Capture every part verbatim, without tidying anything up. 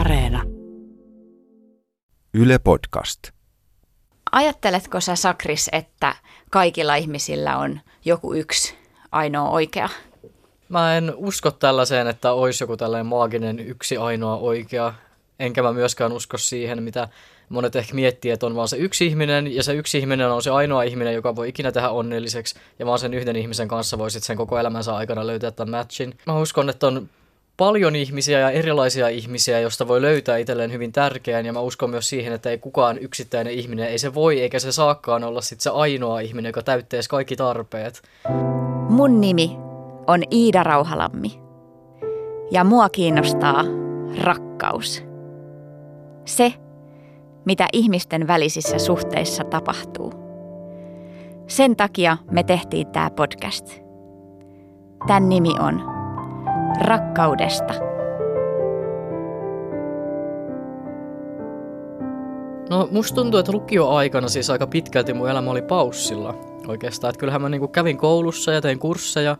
Areena. Yle Podcast. Ajatteletko sä, Sakris, että kaikilla ihmisillä on joku yksi ainoa oikea? Mä en usko tällaiseen, että olisi joku tällainen maaginen yksi ainoa oikea. Enkä mä myöskään usko siihen, mitä monet ehkä miettii, että on vaan se yksi ihminen, ja se yksi ihminen on se ainoa ihminen, joka voi ikinä tehdä onnelliseksi, ja vaan sen yhden ihmisen kanssa voisit sen koko elämänsä aikana löytää tämän matchin. Mä uskon, että on paljon ihmisiä ja erilaisia ihmisiä, joista voi löytää itselleen hyvin tärkeän, ja mä uskon myös siihen, että ei kukaan yksittäinen ihminen, ei se voi eikä se saakaan olla sit se ainoa ihminen, joka täytteisi kaikki tarpeet. Mun nimi on Iida Rauhalammi, ja mua kiinnostaa rakkaus. Se, mitä ihmisten välisissä suhteissa tapahtuu. Sen takia me tehtiin tämä podcast. Tän nimi on Rakkaudesta. No musta tuntuu, että lukioaikana siis aika pitkälti mun elämä oli paussilla oikeastaan. Että kyllähän mä niinku kävin koulussa ja tein kursseja,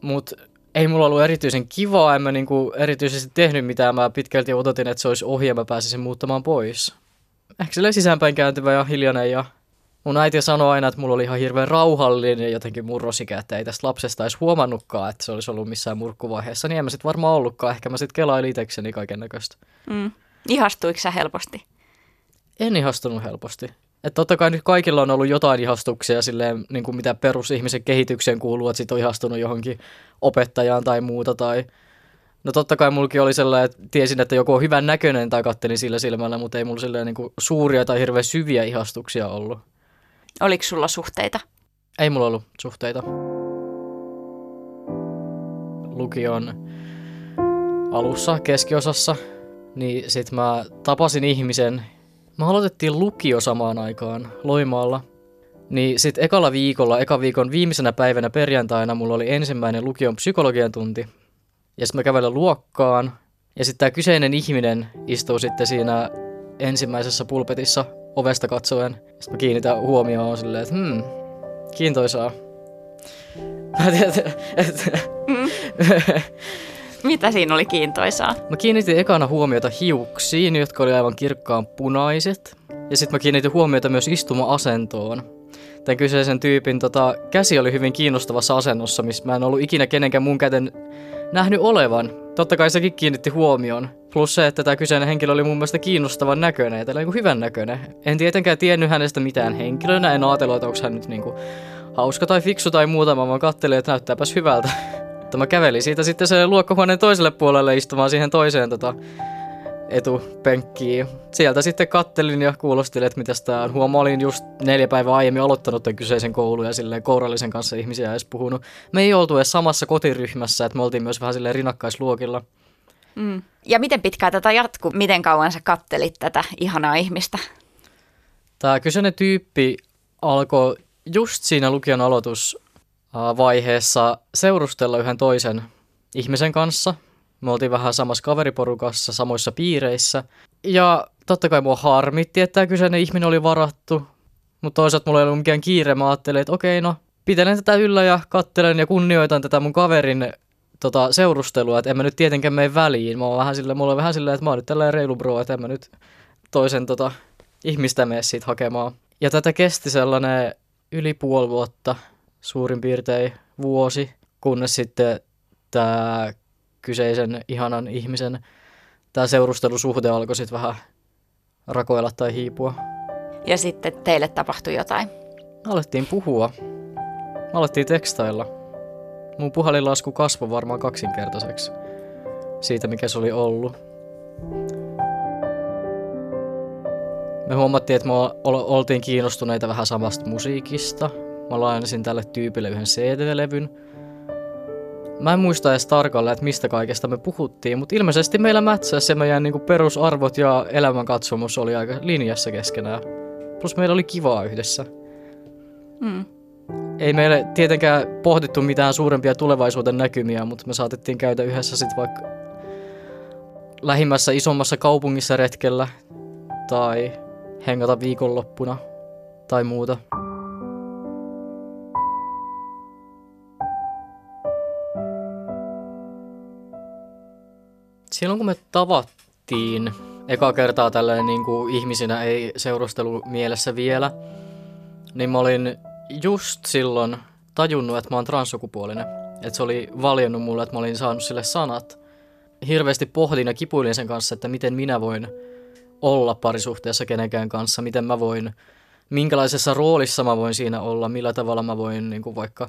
mut ei mulla ollut erityisen kivaa, en mä niinku erityisesti tehnyt mitään. Mä pitkälti odotin, että se olisi ohi ja mä pääsisin muuttamaan pois. Ehkä se oli sisäänpäin kääntyvä ja hiljainen, ja mun äiti sanoi aina, että mulla oli ihan hirveän rauhallinen ja jotenkin murrosikä, että ei tästä lapsesta edes huomannutkaan, että se olisi ollut missään murkkuvaiheessa. Niin en mä sit varmaan ollutkaan, ehkä mä sit kelailin itekseni kaikennäköistä. Mm. Ihastuiko sä helposti? En ihastunut helposti. Että totta kai nyt kaikilla on ollut jotain ihastuksia, silleen, niin kuin mitä perusihmisen kehitykseen kuuluu, että sit on ihastunut johonkin opettajaan tai muuta. Tai... No totta kai mullakin oli sellainen, että tiesin, että joku on hyvän näköinen tai kattelin sillä silmällä, mutta ei mulla silleen niin kuin suuria tai hirveän syviä ihastuksia ollut. Oliko sulla suhteita? Ei mulla ollut suhteita. Lukion alussa, keskiosassa, niin sit mä tapasin ihmisen. Mä aloitettiin lukio samaan aikaan Loimaalla, niin sit ekalla viikolla, eka viikon viimeisenä päivänä perjantaina mulla oli ensimmäinen lukion psykologian tunti. Ja sit mä kävelin luokkaan, ja sit tää kyseinen ihminen istuu sitten siinä ensimmäisessä pulpetissa ovesta katsoen. Sit mä kiinnitän huomioon silleen, että hmm, kiintoisaa. Mä tiedän, että... Mm. Mitä siinä oli kiintoisaa? Mä kiinnitin ekana huomiota hiuksiin, jotka oli aivan kirkkaan punaiset. Ja sitten mä kiinnitin huomiota myös istuma-asentoon. Tämän kyseisen tyypin tota, käsi oli hyvin kiinnostavassa asennossa, missä mä en ollut ikinä kenenkään mun käden nähnyt olevan. Totta kai sekin kiinnitti huomioon. Plus se, että tämä kyseinen henkilö oli mun mielestä kiinnostavan näköinen ja tällä niin hyvän näköinen. En tietenkään tiennyt hänestä mitään henkilönä, en ajatellut, että onko hän nyt niin kuin hauska tai fiksu tai muuta, vaan katselin, että näyttääpäs hyvältä. Mä kävelin siitä sitten se luokkahuoneen toiselle puolelle istumaan siihen toiseen tota, etupenkkiin. Sieltä sitten kattelin ja kuulostelin, että mitäs tää on. Huomaa, olin just neljä päivää aiemmin aloittanut tämän kyseisen koulun ja silleen kourallisen kanssa ihmisiä edes puhunut. Me ei oltu edes samassa kotiryhmässä, että me oltiin myös vähän silleen rinnakkaisluokilla. Mm. Ja miten pitkään tätä jatkuu? Miten kauan sä kattelit tätä ihanaa ihmistä? Tää kyseinen tyyppi alkoi just siinä lukion aloitus vaiheessa seurustella yhden toisen ihmisen kanssa. Me oltiin vähän samassa kaveriporukassa, samoissa piireissä. Ja totta kai mua harmitti, että tämä kyseinen ihminen oli varattu. Mutta toisaalta mulla ei ollut mikään kiire. Mä ajattelin, että okei, no pitelen tätä yllä ja katselen ja kunnioitan tätä mun kaverin tota, seurustelua. Että en mä nyt tietenkään mene väliin. Mä oon vähän sille, mulla on vähän silleen, että mä oon nyt tällainen reilu bro, että en mä nyt toisen tota, ihmistä mene siitä hakemaan. Ja tätä kesti sellainen yli puoli vuotta. Suurin piirtein vuosi, kunnes sitten tämä kyseisen ihanan ihmisen tämä seurustelusuhde alkoi sitten vähän rakoilla tai hiipua. Ja sitten teille tapahtui jotain? Alettiin puhua. Alettiin tekstailla. Mun puhelinlasku kasvoi varmaan kaksinkertaiseksi siitä, mikä se oli ollut. Me huomattiin, että me oltiin kiinnostuneita vähän samasta musiikista. Mä lainasin tälle tyypille yhden C D-levyn. Mä en muista edes tarkalleen, että mistä kaikesta me puhuttiin, mutta ilmeisesti meillä mätsäsi ja meidän niinku perusarvot ja elämänkatsomus oli aika linjassa keskenään. Plus meillä oli kivaa yhdessä. Mm. Ei meille tietenkään pohdittu mitään suurempia tulevaisuuden näkymiä, mutta me saatettiin käydä yhdessä sit vaikka lähimmässä isommassa kaupungissa retkellä tai hengata viikonloppuna tai muuta. Silloin kun me tavattiin, nähtiin eka kertaa tälleen niin kuin ihmisinä, ei seurustelu mielessä vielä, niin mä olin just silloin tajunnut, että mä oon transsukupuolinen. Että se oli valjennut mulle, että mä olin saanut sille sanat. Hirveästi pohdin ja kipuilin sen kanssa, että miten minä voin olla parisuhteessa kenenkään kanssa, miten mä voin, minkälaisessa roolissa mä voin siinä olla, millä tavalla mä voin niin kuin vaikka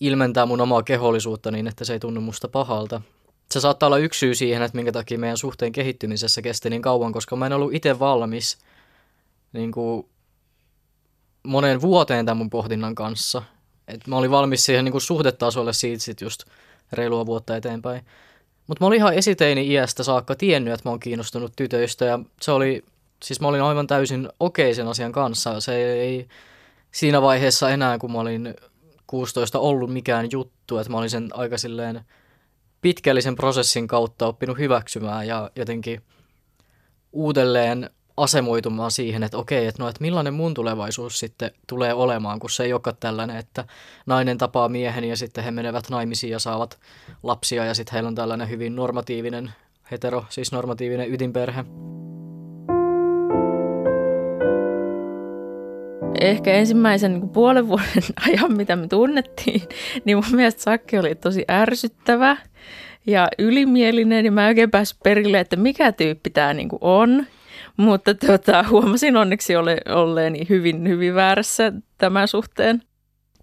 ilmentää mun omaa kehollisuutta niin, että se ei tunnu musta pahalta. Se saattaa olla yksi syy siihen, että minkä takia meidän suhteen kehittymisessä kesti niin kauan, koska mä en ollut itse valmis niin kuin moneen vuoteen tämän mun pohdinnan kanssa. Et mä olin valmis siihen niin kuin suhdetasolle siitä sit just reilua vuotta eteenpäin. Mutta mä olin ihan esiteini-iästä saakka tiennyt, että mä oon kiinnostunut tytöistä ja se oli, siis mä olin aivan täysin okei sen asian kanssa. Se ei siinä vaiheessa enää, kun mä olin kuusitoista ollut mikään juttu, että mä olin sen aika silleen pitkällisen prosessin kautta oppinut hyväksymään ja jotenkin uudelleen asemoitumaan siihen, että okei, että no, että millainen mun tulevaisuus sitten tulee olemaan, kun se ei olekaan tällainen, että nainen tapaa miehen ja sitten he menevät naimisiin ja saavat lapsia ja sitten heillä on tällainen hyvin normatiivinen hetero, siis normatiivinen ydinperhe. Ehkä ensimmäisen niin kuin puolen vuoden ajan, mitä me tunnettiin, niin mun mielestä Sakki oli tosi ärsyttävä ja ylimielinen ja mä oikein pääsin perille, että mikä tyyppi tämä niin kuin on. Mutta tota, huomasin onneksi ole, olleeni hyvin, hyvin väärässä tämän suhteen.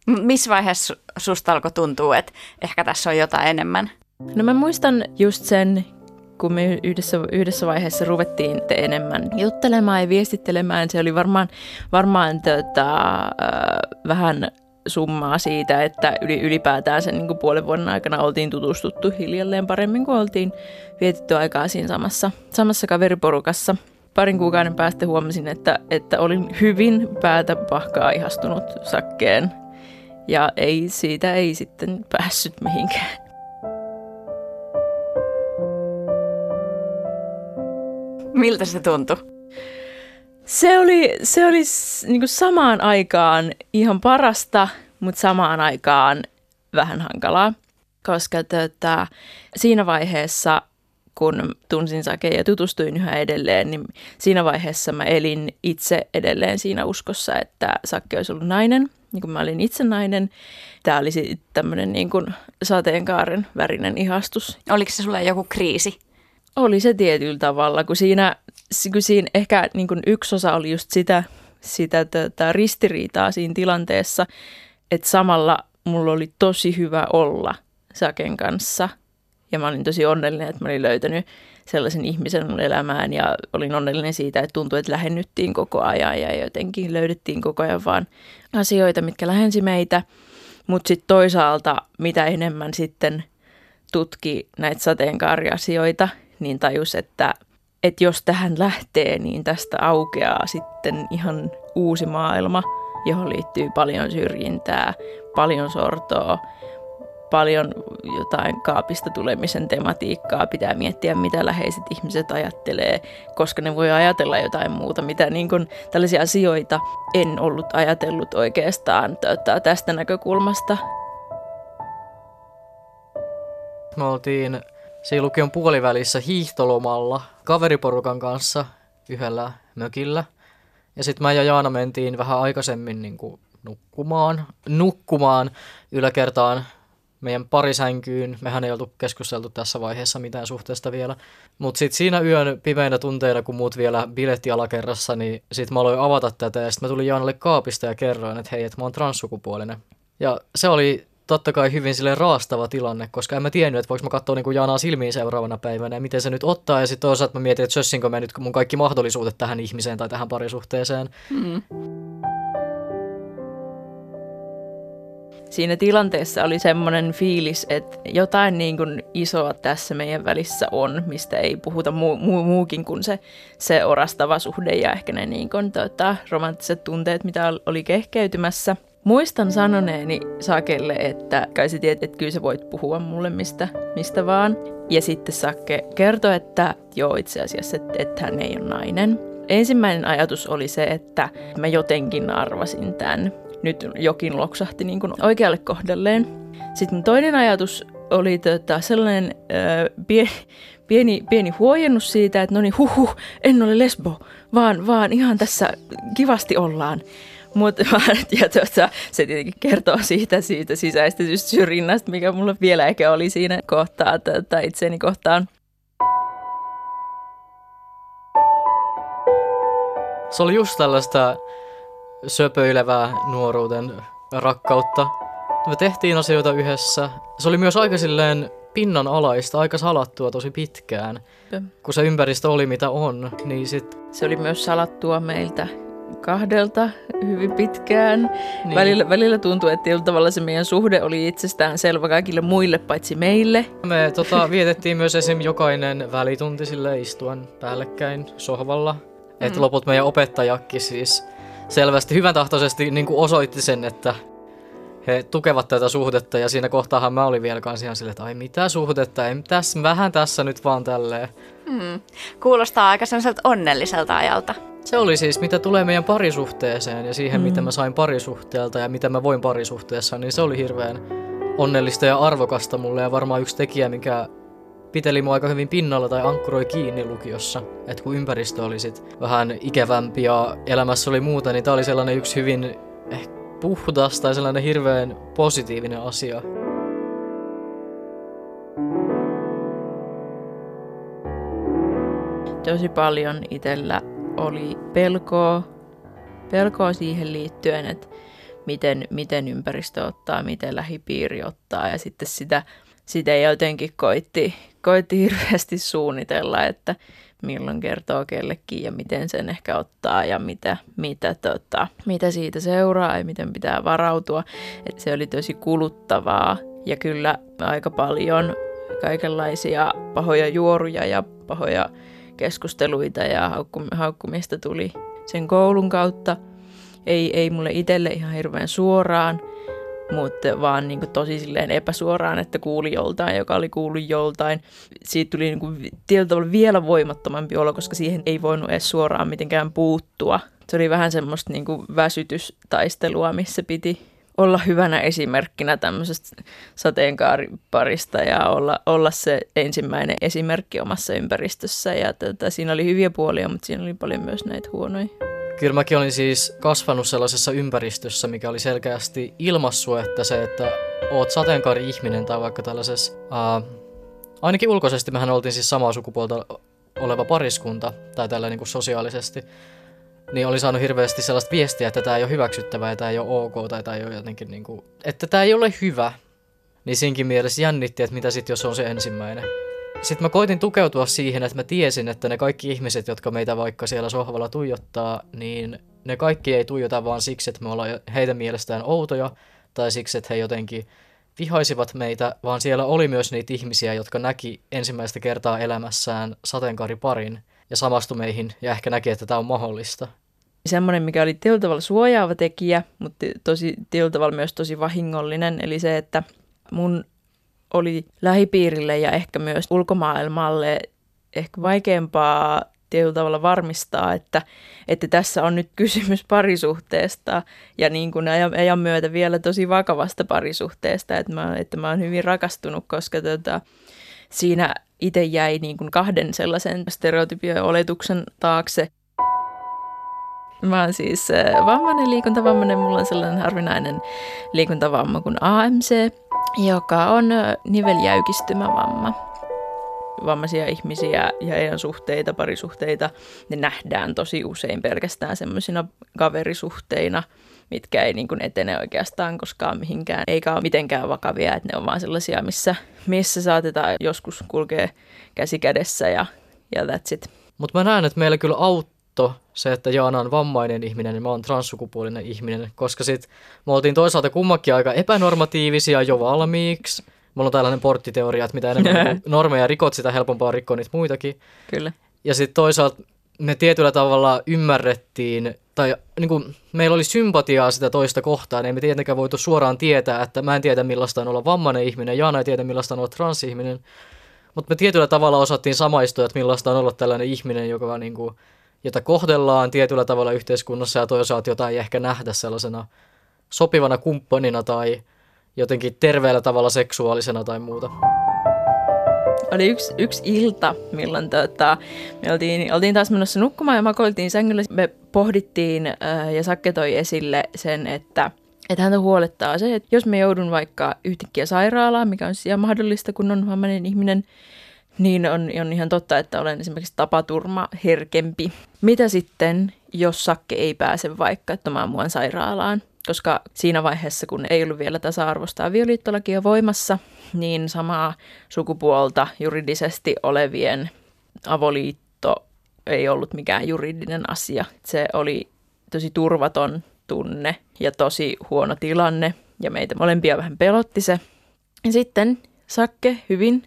Missä vaiheessa susta alkoi tuntua, että ehkä tässä on jotain enemmän? No mä muistan just sen, kun me yhdessä, yhdessä vaiheessa ruvettiin enemmän juttelemaan ja viestittelemään. Se oli varmaan, varmaan tota, äh, vähän summaa siitä, että ylipäätään sen niin kuin puolen vuoden aikana oltiin tutustuttu hiljalleen paremmin, kuin oltiin vietetty aikaa siinä samassa, samassa kaveriporukassa. Parin kuukauden päästä huomasin, että, että olin hyvin päätä pahkaa ihastunut Sakkeen ja ei, siitä ei sitten päässyt mihinkään. Miltä se tuntui? Se oli, se oli niin kuin samaan aikaan ihan parasta, mutta samaan aikaan vähän hankalaa, koska tota, siinä vaiheessa kun tunsin Sakea ja tutustuin yhä edelleen, niin siinä vaiheessa mä elin itse edelleen siinä uskossa, että Sake olisi ollut nainen, niin kuin mä olin itse nainen. Tämä oli tämmöinen niin kuin sateenkaaren värinen ihastus. Oliko se sulle joku kriisi? Oli se tietyllä tavalla, kun siinä, kun siinä ehkä niin kuin yksi osa oli just sitä, sitä tätä ristiriitaa siinä tilanteessa, että samalla mulla oli tosi hyvä olla Saken kanssa. Ja mä olin tosi onnellinen, että mä olin löytänyt sellaisen ihmisen elämään ja olin onnellinen siitä, että tuntui, että lähennyttiin koko ajan ja jotenkin löydettiin koko ajan vaan asioita, mitkä lähensi meitä. Mutta sitten toisaalta mitä enemmän sitten tutki näitä sateenkaariasioita, niin tajus, että, että jos tähän lähtee, niin tästä aukeaa sitten ihan uusi maailma, johon liittyy paljon syrjintää, paljon sortoa. Paljon jotain kaapista tulemisen tematiikkaa, pitää miettiä, mitä läheiset ihmiset ajattelee, koska ne voi ajatella jotain muuta, mitä niin kun, tällaisia asioita en ollut ajatellut oikeastaan tota, tästä näkökulmasta. Me oltiin siinä lukion puolivälissä hiihtolomalla kaveriporukan kanssa yhdellä mökillä ja sitten mä ja Jaana mentiin vähän aikaisemmin niin kun nukkumaan, nukkumaan yläkertaan. Meidän parisänkyyn, mehän ei oltu keskusteltu tässä vaiheessa mitään suhteesta vielä, mutta sitten siinä yön pimeinä tunteina, kun muut vielä biletti alakerrassa, niin sitten mä aloin avata tätä ja sitten mä tulin Jaanalle kaapista ja kerroin, että hei, että mä oon transsukupuolinen. Ja se oli totta kai hyvin silleen raastava tilanne, koska en mä tiennyt, että voiko mä katsoa niinku Jaanaa silmiin seuraavana päivänä ja miten se nyt ottaa ja sitten toisaalta mä mietin, että sössinkö mä nyt mun kaikki mahdollisuudet tähän ihmiseen tai tähän parisuhteeseen. Mm. Siinä tilanteessa oli semmoinen fiilis, että jotain niin kuin isoa tässä meidän välissä on, mistä ei puhuta muu, muu, muukin kuin se, se orastava suhde ja ehkä ne niin kuin, tota, romanttiset tunteet, mitä oli kehkeytymässä. Muistan sanoneeni Sakelle, että kai sä tiedät, että kyllä sä voit puhua mulle mistä, mistä vaan. Ja sitten Sake kertoi, että joo itse asiassa, että, että hän ei ole nainen. Ensimmäinen ajatus oli se, että mä jotenkin arvasin tämän. Nyt jokin loksahti niin kuin oikealle kohdalleen. Sitten toinen ajatus oli tota sellainen ö, pie, pieni, pieni huojennus siitä, että no niin, huhuh, en ole lesbo, vaan, vaan ihan tässä kivasti ollaan. Mutta se tietenkin kertoo siitä, siitä sisäistetystä syrjinnästä, mikä mulla vielä ehkä oli siinä kohtaa tai itseäni kohtaan. Se oli just tällaista söpöilevää nuoruuden rakkautta. Me tehtiin asioita yhdessä. Se oli myös aika silleen pinnanalaista, aika salattua tosi pitkään. Kun se ympäristö oli mitä on, niin sit... Se oli myös salattua meiltä kahdelta hyvin pitkään. Niin. Välillä, välillä tuntui, että jollain tavalla se meidän suhde oli itsestään selvä kaikille muille paitsi meille. Me tota, vietettiin myös esim. Jokainen välitunti sille istuen päällekkäin sohvalla. Mm. Että loput meidän opettajakin siis selvästi hyväntahtoisesti niin kuin osoitti sen, että he tukevat tätä suhdetta. Ja siinä kohtaahan mä olin vielä kanssa ihan silleen, että ai mitä suhdetta, ei tässä, vähän tässä nyt vaan tälleen. Mm. Kuulostaa aika sellaiselta onnelliselta ajalta. Se oli siis, mitä tulee meidän parisuhteeseen ja siihen, mm. mitä mä sain parisuhteelta ja mitä mä voin parisuhteessa, niin se oli hirveän onnellista ja arvokasta mulle ja varmaan yksi tekijä, mikä piteli mua aika hyvin pinnalla tai ankkuroi kiinni lukiossa. Että kun ympäristö oli sit vähän ikävämpi ja elämässä oli muuta, niin tää oli sellainen yksi hyvin ehkä puhdas tai sellainen hirveän positiivinen asia. Tosi paljon itsellä oli pelkoa, pelkoa siihen liittyen, että miten, miten ympäristö ottaa, miten lähipiiri ottaa ja sitten sitä, sitä jotenkin koitti, koitti hirveästi suunnitella, että milloin kertoo kellekin ja miten sen ehkä ottaa ja mitä, mitä, tota, mitä siitä seuraa ja miten pitää varautua. Et se oli tosi kuluttavaa ja kyllä aika paljon kaikenlaisia pahoja juoruja ja pahoja keskusteluita ja haukkum, haukkumista tuli sen koulun kautta. Ei, ei mulle itselle ihan hirveän suoraan, mutta vaan niin kuin tosi silleen epäsuoraan, että kuuli joltain, joka oli kuullut joltain. Siitä tuli niin kuin tietyllä tavalla vielä voimattomampi olo, koska siihen ei voinut edes suoraan mitenkään puuttua. Se oli vähän semmoista niin kuin väsytystaistelua, missä piti olla hyvänä esimerkkinä tämmöisestä sateenkaariparista ja olla, olla se ensimmäinen esimerkki omassa ympäristössä. Ja tätä, siinä oli hyviä puolia, mutta siinä oli paljon myös näitä huonoja. Kyllä mäkin olin siis kasvanut sellaisessa ympäristössä, mikä oli selkeästi ilmassu, että se, että oot sateenkaari-ihminen tai vaikka tällaisessa... Ää, ainakin ulkoisesti mehän oltiin siis samaa sukupuolta oleva pariskunta tai tällä niin kuin sosiaalisesti. Niin oli saanut hirveästi sellaista viestiä, että tämä ei ole hyväksyttävää ja tämä ei ole ok tai tämä ei ole jotenkin niin kuin, että tämä ei ole hyvä. Niin siinkin mielessä jännitti, että mitä sitten jos on se ensimmäinen. Sitten mä koitin tukeutua siihen, että mä tiesin, että ne kaikki ihmiset, jotka meitä vaikka siellä sohvalla tuijottaa, niin ne kaikki ei tuijota vaan siksi, että me ollaan heidän mielestään outoja tai siksi, että he jotenkin vihaisivat meitä, vaan siellä oli myös niitä ihmisiä, jotka näki ensimmäistä kertaa elämässään sateenkaariparin. Ja samastui meihin ja ehkä näki, että tämä on mahdollista. Semmoinen, mikä oli tietyllä tavalla suojaava tekijä, mutta tosi, tietyllä tavalla myös tosi vahingollinen. Eli se, että mun oli lähipiirille ja ehkä myös ulkomaailmalle ehkä vaikeampaa tietyllä tavalla varmistaa, että, että tässä on nyt kysymys parisuhteesta ja niin kuin ajan myötä vielä tosi vakavasta parisuhteesta, että mä, että mä oon hyvin rakastunut, koska tota, siinä... Itse jäi niin kuin kahden sellaisen stereotypian oletuksen taakse. Mä oon siis vammainen liikuntavammainen. Mulla on sellainen harvinainen liikuntavamma kuin A M C, joka on niveljäykistymävamma. Vammaisia ihmisiä ja heidän suhteita, parisuhteita, ne nähdään tosi usein pelkästään semmoisina kaverisuhteina, mitkä ei niin kuin etene oikeastaan koskaan mihinkään, eikä ole mitenkään vakavia, että ne on vaan sellaisia, missä, missä saatetaan joskus kulkea käsi kädessä ja, ja that's it. Mutta mä näen, että meillä kyllä auttoi se, että Jaana on vammainen ihminen ja mä oon transsukupuolinen ihminen, koska sit me oltiin toisaalta kummakin aika epänormatiivisia jo valmiiksi. Mulla on tällainen porttiteoria, että mitä enemmän normeja rikot, sitä helpompaa rikkoa niitä muitakin. Kyllä. Ja sitten toisaalta me tietyllä tavalla ymmärrettiin, tai niin kuin, meillä oli sympatiaa sitä toista kohtaan. Ei me tietenkään voitu suoraan tietää, että mä en tiedä millaista on olla vammainen ihminen, Jaana ei tiedä millaista on olla transihminen. Mutta me tietyllä tavalla osattiin samaistua, että millaista on olla tällainen ihminen, joka, niin kuin, jota kohdellaan tietyllä tavalla yhteiskunnassa ja toisaalta jotain ei ehkä nähdä sellaisena sopivana kumppanina tai... jotenkin terveellä tavalla seksuaalisena tai muuta. oli yksi, yksi ilta, milloin tota, me oltiin, oltiin taas menossa nukkumaan ja makoiltiin sängyllä. Me pohdittiin äh, ja Sakke toi esille sen, että Että häntä huolettaa se, että jos me joudun vaikka yhtäkkiä sairaalaan, mikä on siellä mahdollista, kun on vammainen ihminen, niin on, on ihan totta, että olen esimerkiksi tapaturma herkempi. Mitä sitten, jos Sakke ei pääse vaikka tämän muun sairaalaan? Koska siinä vaiheessa, kun ei ollut vielä tasa-arvoista avioliittolakia voimassa, niin samaa sukupuolta juridisesti olevien avoliitto ei ollut mikään juridinen asia. Se oli tosi turvaton tunne ja tosi huono tilanne ja meitä molempia vähän pelotti se. Ja sitten Sakke hyvin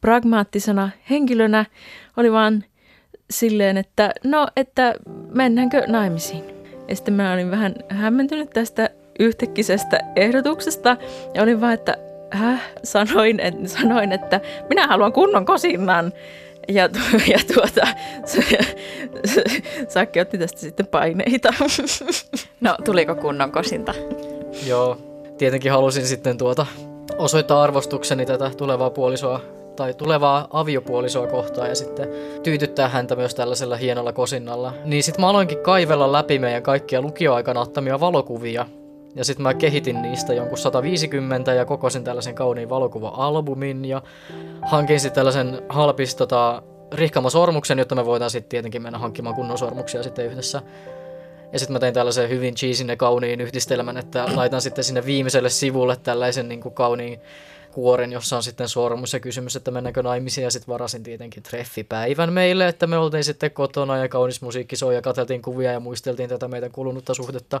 pragmaattisena henkilönä oli vaan silleen, että no, että mennäänkö naimisiin. Ja sitten mä olin vähän hämmentynyt tästä yhtäkkisestä ehdotuksesta ja olin vaan, että häh, sanoin, et, sanoin että minä haluan kunnon kosinnan. Ja, ja tuota, Sakke otti tästä sitten paineita. No, tuliko kunnon kosinta? Joo, tietenkin halusin sitten tuota osoittaa arvostukseni tätä tulevaa puolisoa tai tulevaa aviopuolisoa kohtaan ja sitten tyytyttää häntä myös tällaisella hienolla kosinnalla. Niin sitten mä aloinkin kaivella läpi meidän kaikkia lukioaikana ottamia valokuvia. Ja sitten mä kehitin niistä jonkun sata viisikymmentä ja kokosin tällaisen kauniin valokuva-albumin ja hankin sitten tällaisen halpis tota, rihkamasormuksen, jotta me voidaan sitten tietenkin mennä hankkimaan kunnon sormuksia sitten yhdessä. Ja sitten mä tein tällaisen hyvin cheesin ja kauniin yhdistelmän, että laitan sitten sinne viimeiselle sivulle tällaisen niin kuin kauniin kuoren, jossa on sitten sormus ja kysymys, että mennäänkö naimisiin. Ja sitten varasin tietenkin treffipäivän meille, että me oltiin sitten kotona ja kaunis musiikki soi ja katseltiin kuvia ja muisteltiin tätä meidän kulunutta suhdetta.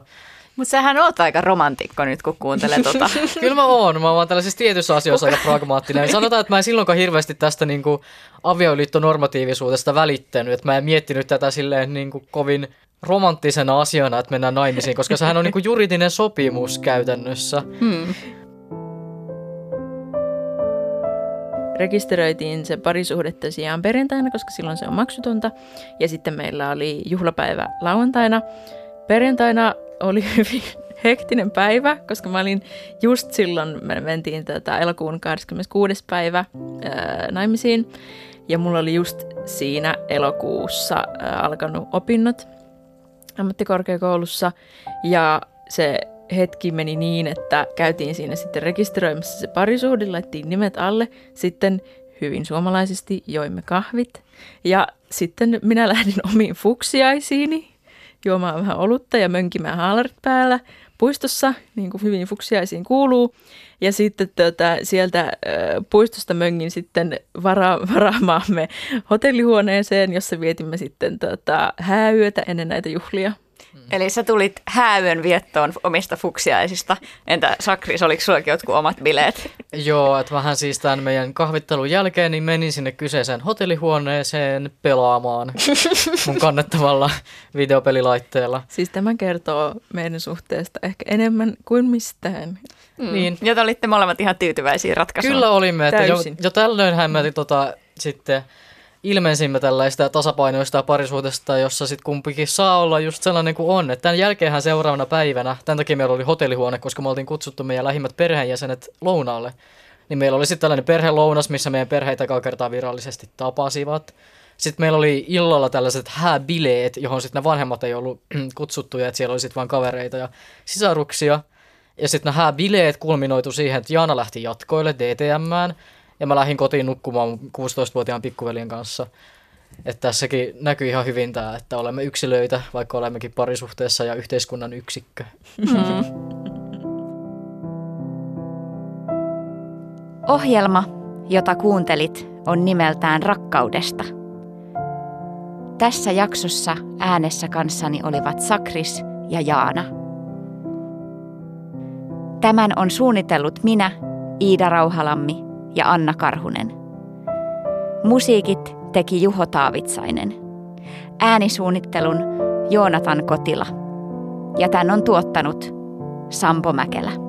Mutta sähän oot aika romantikko nyt, kun kuuntelee tota. Kyllä mä oon. Mä oon tällaisissa tietyissä asioissa aika pragmaattinen. Sanotaan, että mä en silloinkaan hirveästi tästä niinku avioliittonormatiivisuudesta välittänyt. Että mä en miettinyt tätä silleen niinku kovin romanttisena asiana, että mennään naimisiin, koska sehän on niinku juridinen sopimus käytännössä. Hmm. Rekisteröitiin se parisuhdetta sijaan perjantaina, koska silloin se on maksutonta. Ja sitten meillä oli juhlapäivä lauantaina. Perjantaina oli hyvin hektinen päivä, koska mä olin just silloin, me mentiin tätä elokuun kahdeskymmeneskuudes päivä ää, naimisiin. Ja mulla oli just siinä elokuussa ää, alkanut opinnot ammattikorkeakoulussa. Ja se hetki meni niin, että käytiin siinä sitten rekisteröimässä se parisuhde, laittiin nimet alle, sitten hyvin suomalaisesti joimme kahvit ja sitten minä lähdin omiin fuksiaisiini juomaan vähän olutta ja mönkimään haalarit päällä puistossa, niin kuin hyvin fuksiaisiin kuuluu. Ja sitten tuota, sieltä äh, puistosta möngin sitten vara, varaamaamme hotellihuoneeseen, jossa vietimme sitten tuota, hääyötä ennen näitä juhlia. Eli sä tulit hääyön viettoon omista fuksiaisista. Entä Sakris, oliko sullakin jotkut omat bileet? Joo, että vähän siis tämän meidän kahvittelun jälkeen niin menin sinne kyseiseen hotellihuoneeseen pelaamaan mun kannettavalla videopelilaitteella. Siis tämä kertoo meidän suhteesta ehkä enemmän kuin mistään. Mm. Niin. Ja te olitte molemmat ihan tyytyväisiä ratkaisuun. Kyllä olimme. Että jo, jo tällöinhän me tota, sitten ilmensimme tällaista tasapainoista parisuhdesta, jossa sitten kumpikin saa olla just sellainen kuin on. Et tämän jälkeenhän seuraavana päivänä, tämän takia meillä oli hotellihuone, koska me oltiin kutsuttu meidän lähimmät perheenjäsenet lounaalle. Niin meillä oli sitten tällainen perhelounas, missä meidän perheitä ekaa kertaa virallisesti tapasivat. Sitten meillä oli illalla tällaiset hääbileet, johon sitten ne vanhemmat ei ollut kutsuttuja, että siellä oli sitten vain kavereita ja sisaruksia. Ja sitten nämä hääbileet kulminoitu siihen, että Jaana lähti jatkoille D T M:ään. Ja mä lähdin kotiin nukkumaan kuusitoistavuotiaan pikkuveljen kanssa. Että tässäkin näkyy ihan hyvin tämä, että olemme yksilöitä, vaikka olemmekin parisuhteessa ja yhteiskunnan yksikkö. Mm. Ohjelma, jota kuuntelit, on nimeltään Rakkaudesta. Tässä jaksossa äänessä kanssani olivat Sakris ja Jaana. Tämän on suunnitellut minä, Iida Rauhalammi ja Anna Karhunen. Musiikit teki Juho Taavitsainen. Äänisuunnittelun Joonatan Kotila. Ja tämän on tuottanut Sampo Mäkelä.